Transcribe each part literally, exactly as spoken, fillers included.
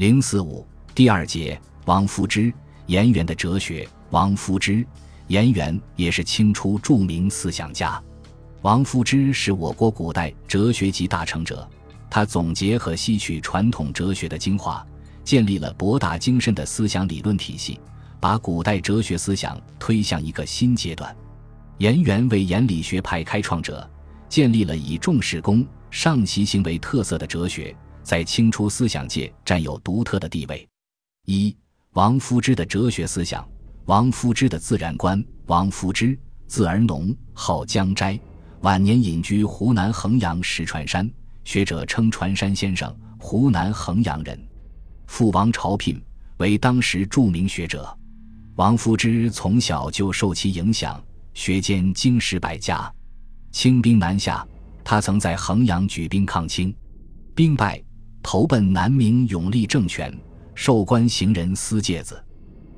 零四五第二节，王夫之、颜元的哲学。王夫之、颜元也是清初著名思想家。王夫之是我国古代哲学集大成者，他总结和吸取传统哲学的精华，建立了博大精深的思想理论体系，把古代哲学思想推向一个新阶段。颜元为颜理学派开创者，建立了以重视功、上习行为特色的哲学，在清初思想界占有独特的地位。一、王夫之的哲学思想。王夫之的自然观。王夫之字而农，号江斋，晚年隐居湖南衡阳石船山，学者称船山先生，湖南衡阳人。父王朝聘，为当时著名学者。王夫之从小就受其影响，学兼经史百家。清兵南下，他曾在衡阳举兵抗清，兵败投奔南明永历政权，授官行人司介子。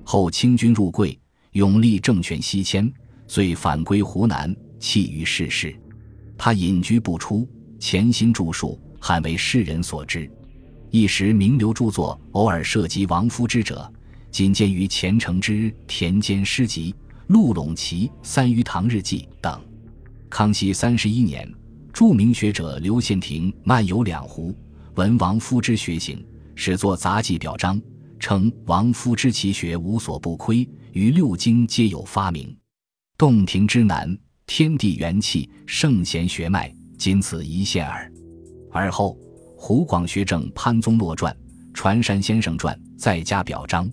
后清军入桂，永历政权西迁，遂返归湖南，弃于世事。他隐居不出，潜心著述，罕为世人所知。一时名流著作偶尔涉及王夫之者，仅见于钱承之田间诗集、陆陇其三余堂日记等。康熙三十一年，著名学者刘宪廷漫游两湖，闻王夫之学行，始作杂记表彰，称王夫之其学无所不窥，于六经皆有发明。洞庭之南，天地元气，圣贤学脉，仅此一现耳。而后湖广学政潘宗洛传、船山先生传再加表彰。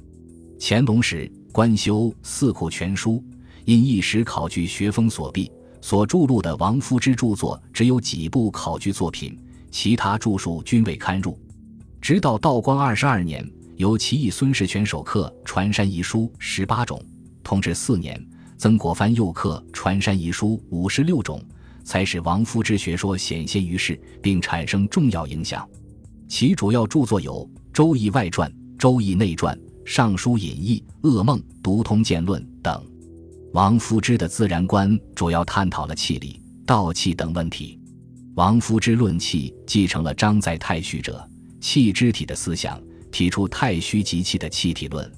乾隆时，官修《四库全书》，因一时考据学风所弊，所著录的王夫之著作只有几部考据作品，其他著述均未刊入。直到道光二十二年，由其义孙士全手刻《船山遗书》十八种，同治四年，曾国藩又刻《船山遗书》五十六种，才使王夫之学说显现于世，并产生重要影响。其主要著作有《周易外传》《周易内传》《尚书引义》《噩梦》《读通鉴论》等。王夫之的自然观主要探讨了气理、道气等问题。王夫之论气继承了张载太虚者气之体的思想，提出太虚及气的气体论。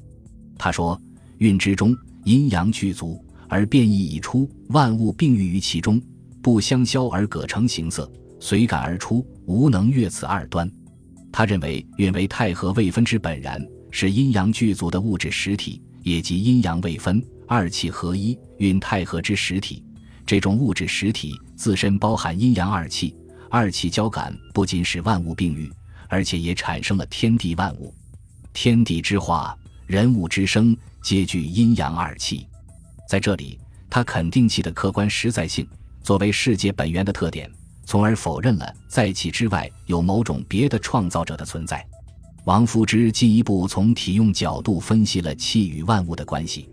他说，运之中，阴阳俱足，而变异已出，万物并育于其中，不相消而各成形色，随感而出，无能越此二端。他认为运为太和未分之本然，是阴阳俱足的物质实体，也即阴阳未分，二气合一，运太和之实体。这种物质实体自身包含阴阳二气，二气交感不仅使万物并育，而且也产生了天地万物。天地之化，人物之生，皆具阴阳二气。在这里，他肯定气的客观实在性作为世界本源的特点，从而否认了在其之外有某种别的创造者的存在。王夫之进一步从体用角度分析了气与万物的关系。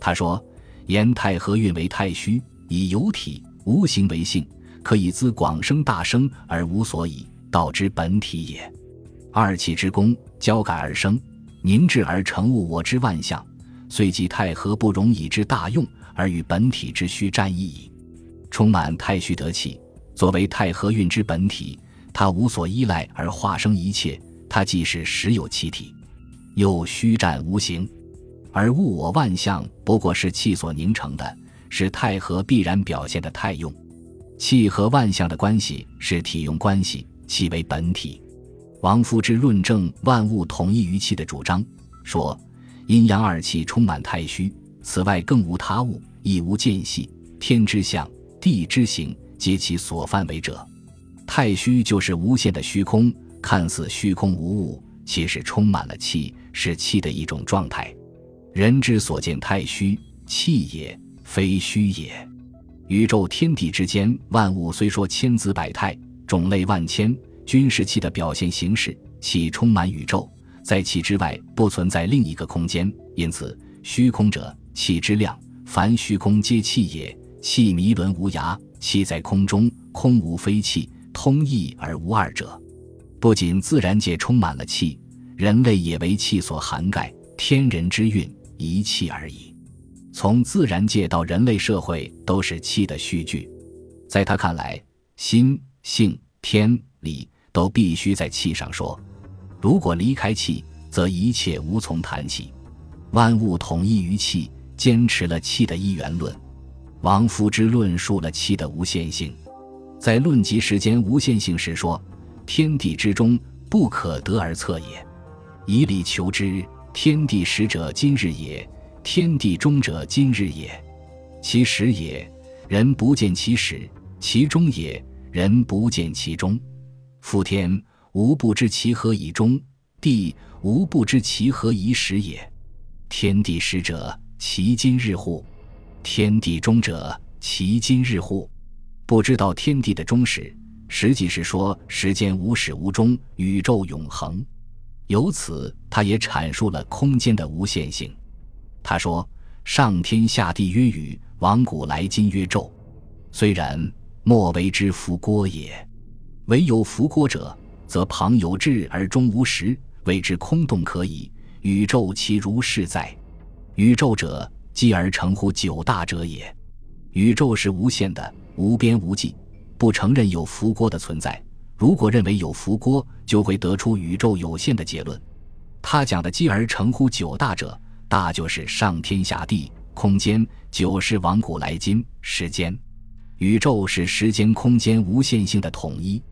他说，言太和运为太虚，以有体无形为性，可以资广生大生而无所以，道之本体也。二气之功，交感而生，凝滞而成物我之万象，遂即太和不容以之大用，而与本体之虚占异矣。充满太虚得气，作为太和运之本体，它无所依赖而化生一切，它既是实有其体，又虚占无形。而物我万象不过是气所凝成的，是太和必然表现的太用。气和万象的关系是体用关系，气为本体。王夫之论证万物统一于气的主张，说阴阳二气充满太虚，此外更无他物，亦无间隙，天之象，地之形，皆其所范围者。太虚就是无限的虚空，看似虚空无物，其实充满了气，是气的一种状态。人之所见太虚，气也，非虚也。宇宙天地之间，万物虽说千姿百态，种类万千，均是气的表现形式。气充满宇宙，在气之外不存在另一个空间，因此虚空者，气之量，凡虚空皆气也。气弥纶无涯，气在空中，空无非气，通一而无二者。不仅自然界充满了气，人类也为气所涵盖，天人之运，一气而已。从自然界到人类社会，都是气的续句。在他看来，心、性、天、理都必须在气上说。如果离开气，则一切无从谈起。万物统一于气，坚持了气的一元论。王夫之论述了气的无限性，在论及时间无限性时说：天地之中，不可得而测也。以理求之，天地始者今日也，天地终者今日也。其始也，人不见其始；其终也，人不见其终。夫天，无不知其何以终；地，无不知其何以始也。天地始者，其今日乎？天地终者，其今日乎？不知道天地的终始，实际是说时间无始无终，宇宙永恒。由此，他也阐述了空间的无限性。他说：上天下地曰宇，往古来今曰宙。虽然，莫为之弗郭也。唯有弗郭者，则旁有至而终无时，谓之空洞可以。宇宙其如是在。宇宙者，继而成乎九大者也。宇宙是无限的，无边无际，不承认有弗郭的存在。如果认为有弗郭，就会得出宇宙有限的结论。他讲的继而成乎九大者，大就是上天下地、空间，九是往古来今、时间。宇宙是时间空间无限性的统一。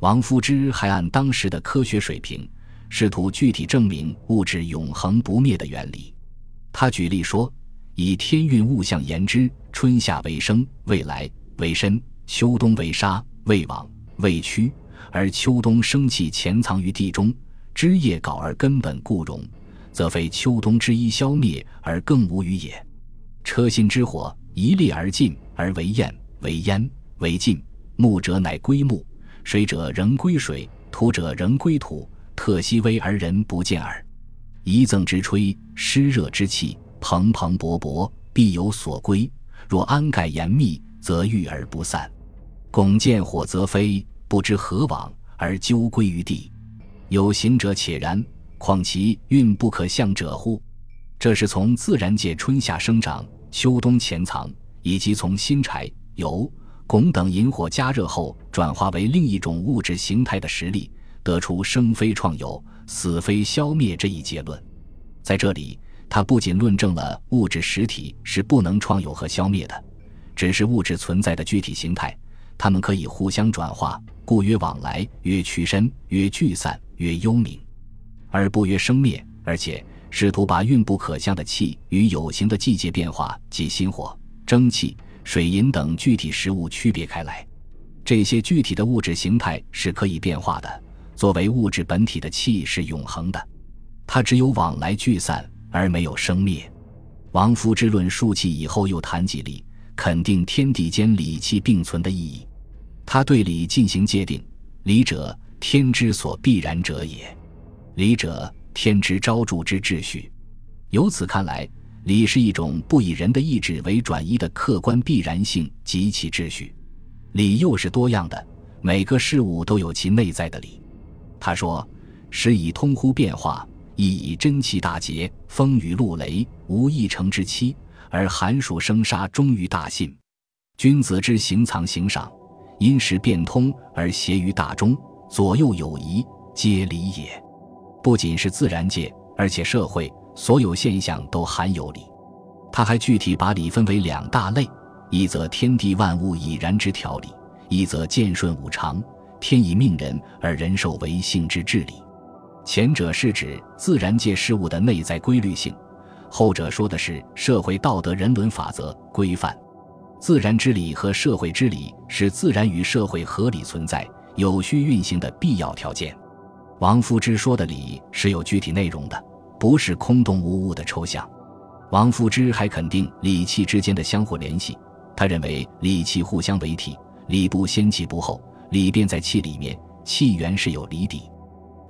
王夫之还按当时的科学水平，试图具体证明物质永恒不灭的原理。他举例说：以天运物象言之，春夏为生，未来为身，秋冬为沙，未往，未趋，而秋冬生气潜藏于地中，枝叶槁而根本固荣，则非秋冬之一消灭而更无余也。车薪之火，一烈而尽，而为焰，为烟，为尽。木者乃归木，水者仍归水，土者仍归土，特细微而人不见耳。一赠之吹，湿热之气，蓬蓬勃勃，必有所归。若安盖严密，则郁而不散。拱见火则飞，不知何往，而究归于地。有形者且然，况其运不可象者乎？这是从自然界春夏生长、秋冬潜藏，以及从新柴、油、汞等引火加热后转化为另一种物质形态的实例，得出生非创有，死非消灭这一结论。在这里，它不仅论证了物质实体是不能创有和消灭的，只是物质存在的具体形态，它们可以互相转化，故曰往来，曰趋身，曰聚散，曰幽冥，而不曰生灭。而且试图把运不可象的气与有形的季节变化及心火、蒸汽、水银等具体实物区别开来。这些具体的物质形态是可以变化的，作为物质本体的气是永恒的，它只有往来聚散而没有生灭。王夫之论述气以后又谈及理，肯定天地间理气并存的意义。他对理进行界定：理者，天之所必然者也。理者，天之昭著之秩序。由此看来，理是一种不以人的意志为转移的客观必然性及其秩序。理又是多样的，每个事物都有其内在的理。他说：时以通乎变化，亦以真气大节，风雨露雷，无一成之期，而寒暑生杀终于大信。君子之行藏行赏，因时变通而谐于大中，左右有宜，皆理也。不仅是自然界，而且社会所有现象都含有理。他还具体把理分为两大类：一则天地万物已然之条理，一则见顺无常，天以命人而人受为性之治理。前者是指自然界事物的内在规律性，后者说的是社会道德人伦法则规范。自然之理和社会之理是自然与社会合理存在、有序运行的必要条件。王夫之说的理是有具体内容的，不是空洞无物的抽象。王夫之还肯定理气之间的相互联系，他认为理气互相为体，理不先气不后，理便在气里面，气源是有理底。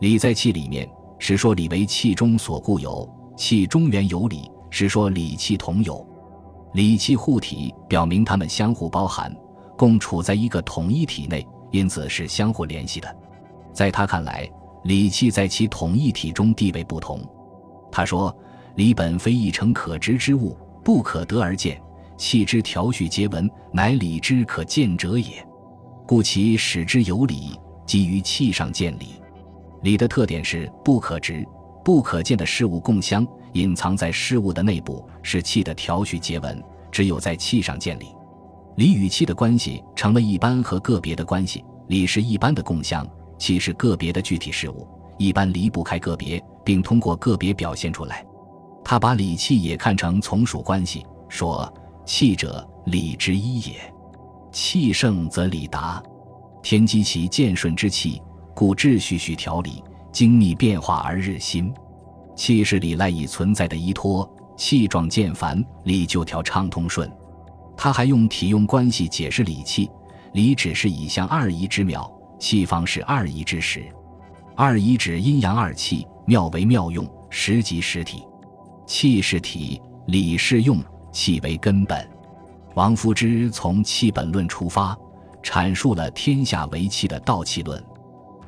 理在气里面，是说理为气中所固有；气中原有理，是说理气同有。理气互体，表明它们相互包含，共处在一个统一体内，因此是相互联系的。在他看来，理气在其统一体中地位不同。他说：理本非一成可知之物，不可得而见，气之调序结文，乃理之可见者也。故其使之有理，即于气上见理。理的特点是不可知，不可见的事物共相，隐藏在事物的内部，是气的调序结纹，只有在气上建立。理与气的关系成了一般和个别的关系，理是一般的共相，气是个别的具体事物，一般离不开个别，并通过个别表现出来。他把理气也看成从属关系，说气者，理之一也。气盛则理达，天机其渐顺之气，故秩序序条理，精密变化而日新。气是理赖以存在的依托，气壮渐繁，理就条畅通顺。他还用体用关系解释理气，理只是以象二仪之妙，气方是二仪之实。二仪指阴阳二气，妙为妙用，实即实体。气是体，理是用，气为根本。王夫之从气本论出发，阐述了天下为气的道气论。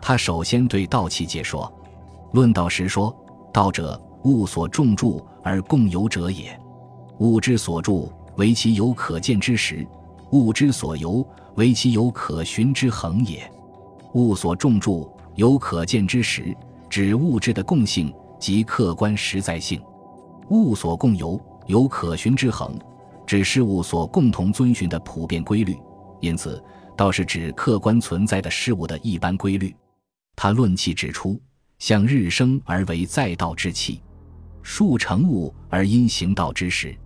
他首先对道气解说，论道时说，道者，物所众注而共有者也。物之所注，为其有可见之实；物之所由，为其有可循之恒也。物所众注，有可见之实，指物质的共性及客观实在性；物所共由，有可循之恒，指事物所共同遵循的普遍规律。因此，道是指客观存在的事物的一般规律。他论气指出，向日生而为在道之气，数成物而因行道之时。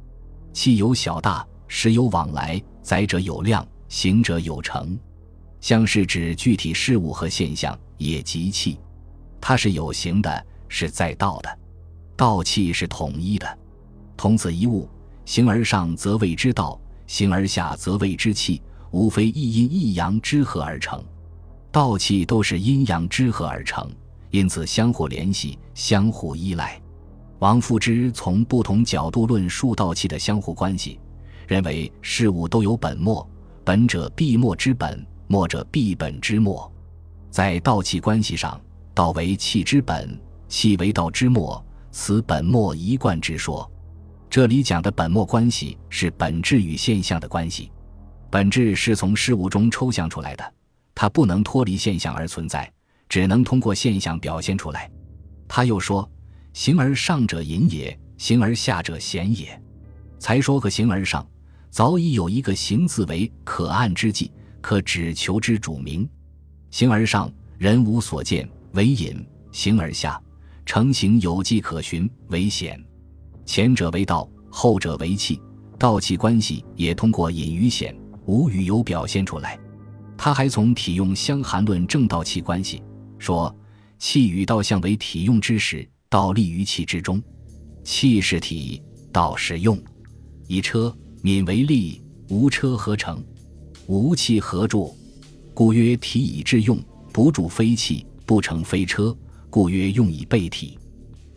气有小大，时有往来，载者有量，行者有成。象是指具体事物和现象，也即气。它是有形的，是在道的。道气是统一的，同此一物，形而上则谓之道，形而下则谓之气，无非一阴一阳之合而成。道气都是阴阳之合而成，因此相互联系，相互依赖。王夫之从不同角度论述道气的相互关系，认为事物都有本末，本者必末之本，末者必本之末。在道气关系上，道为气之本，气为道之末，此本末一贯之说。这里讲的本末关系是本质与现象的关系。本质是从事物中抽象出来的，它不能脱离现象而存在，只能通过现象表现出来。他又说，形而上者隐也，形而下者显也。才说个形而上，早已有一个形字为可按之计，可只求之主名。形而上，人无所见，为隐；形而下，成形有迹可循，为显。前者为道，后者为气，道气关系也通过隐与显、无与有表现出来。他还从体用相含论证道气关系，说气与道相为体用之实，道立于气之中。气是体，道是用。以车、闵为例，无车何成？无气何助？故曰体以致用，不助非气，不成非车，故曰用以备体。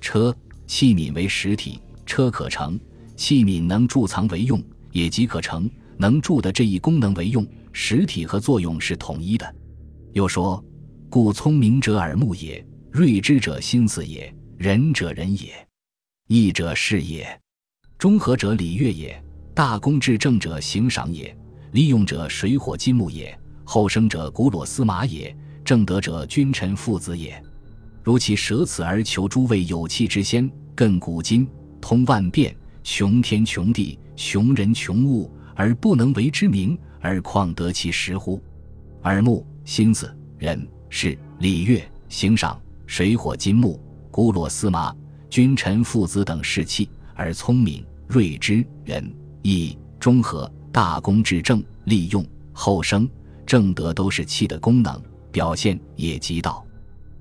车、器皿为实体，车可成，器皿能贮藏为用，也即可成，能贮的这一功能为用，实体和作用是统一的。又说，故聪明者耳目也，睿智者心思也，仁者人也，义者事也，中和者礼乐也，大功至正者行赏也，利用者水火金木也，后生者骨裸司马也，正德者君臣父子也。如其舍此而求诸位有气之先，亘古今，通万变，穷天穷地，穷人穷物，而不能为之名，而况得其实乎？耳目、心思、人、事、礼乐、行赏、水火金木、骨裸司马、君臣父子等士气，而聪明、睿智、仁、义、中和、大功至正、利用、后生、正德都是气的功能表现，也即道。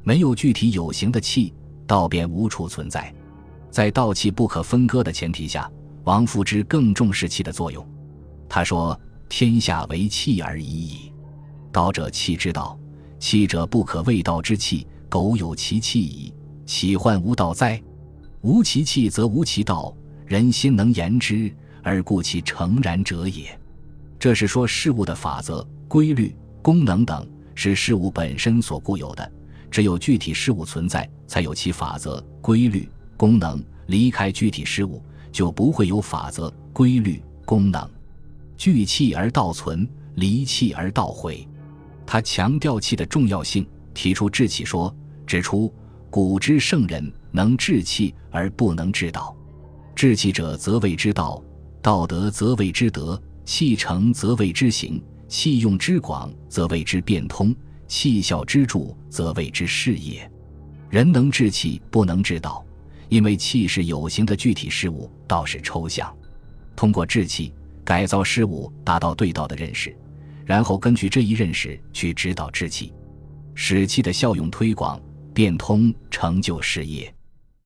没有具体有形的气，道便无处存在。在道气不可分割的前提下，王夫之更重视气的作用。他说，天下为气而已矣。道者气之道，气者不可谓道之气，苟有其气矣，岂患无道哉？无其气则无其道，人心能言之，而故其诚然者也。这是说事物的法则、规律、功能等是事物本身所固有的，只有具体事物存在，才有其法则、规律、功能。离开具体事物，就不会有法则、规律、功能。聚气而道存，离气而道毁。他强调气的重要性，提出治气说，指出古之圣人能治气而不能治道，治气者则谓之道，道德则谓之德，气诚则谓之行，气用之广则谓之变通，气效之助则谓之事也。人能治气不能治道，因为气是有形的具体事物，道是抽象。通过治气改造事物，达到对道的认识，然后根据这一认识去指导治气，使气的效用推广变通，成就事业。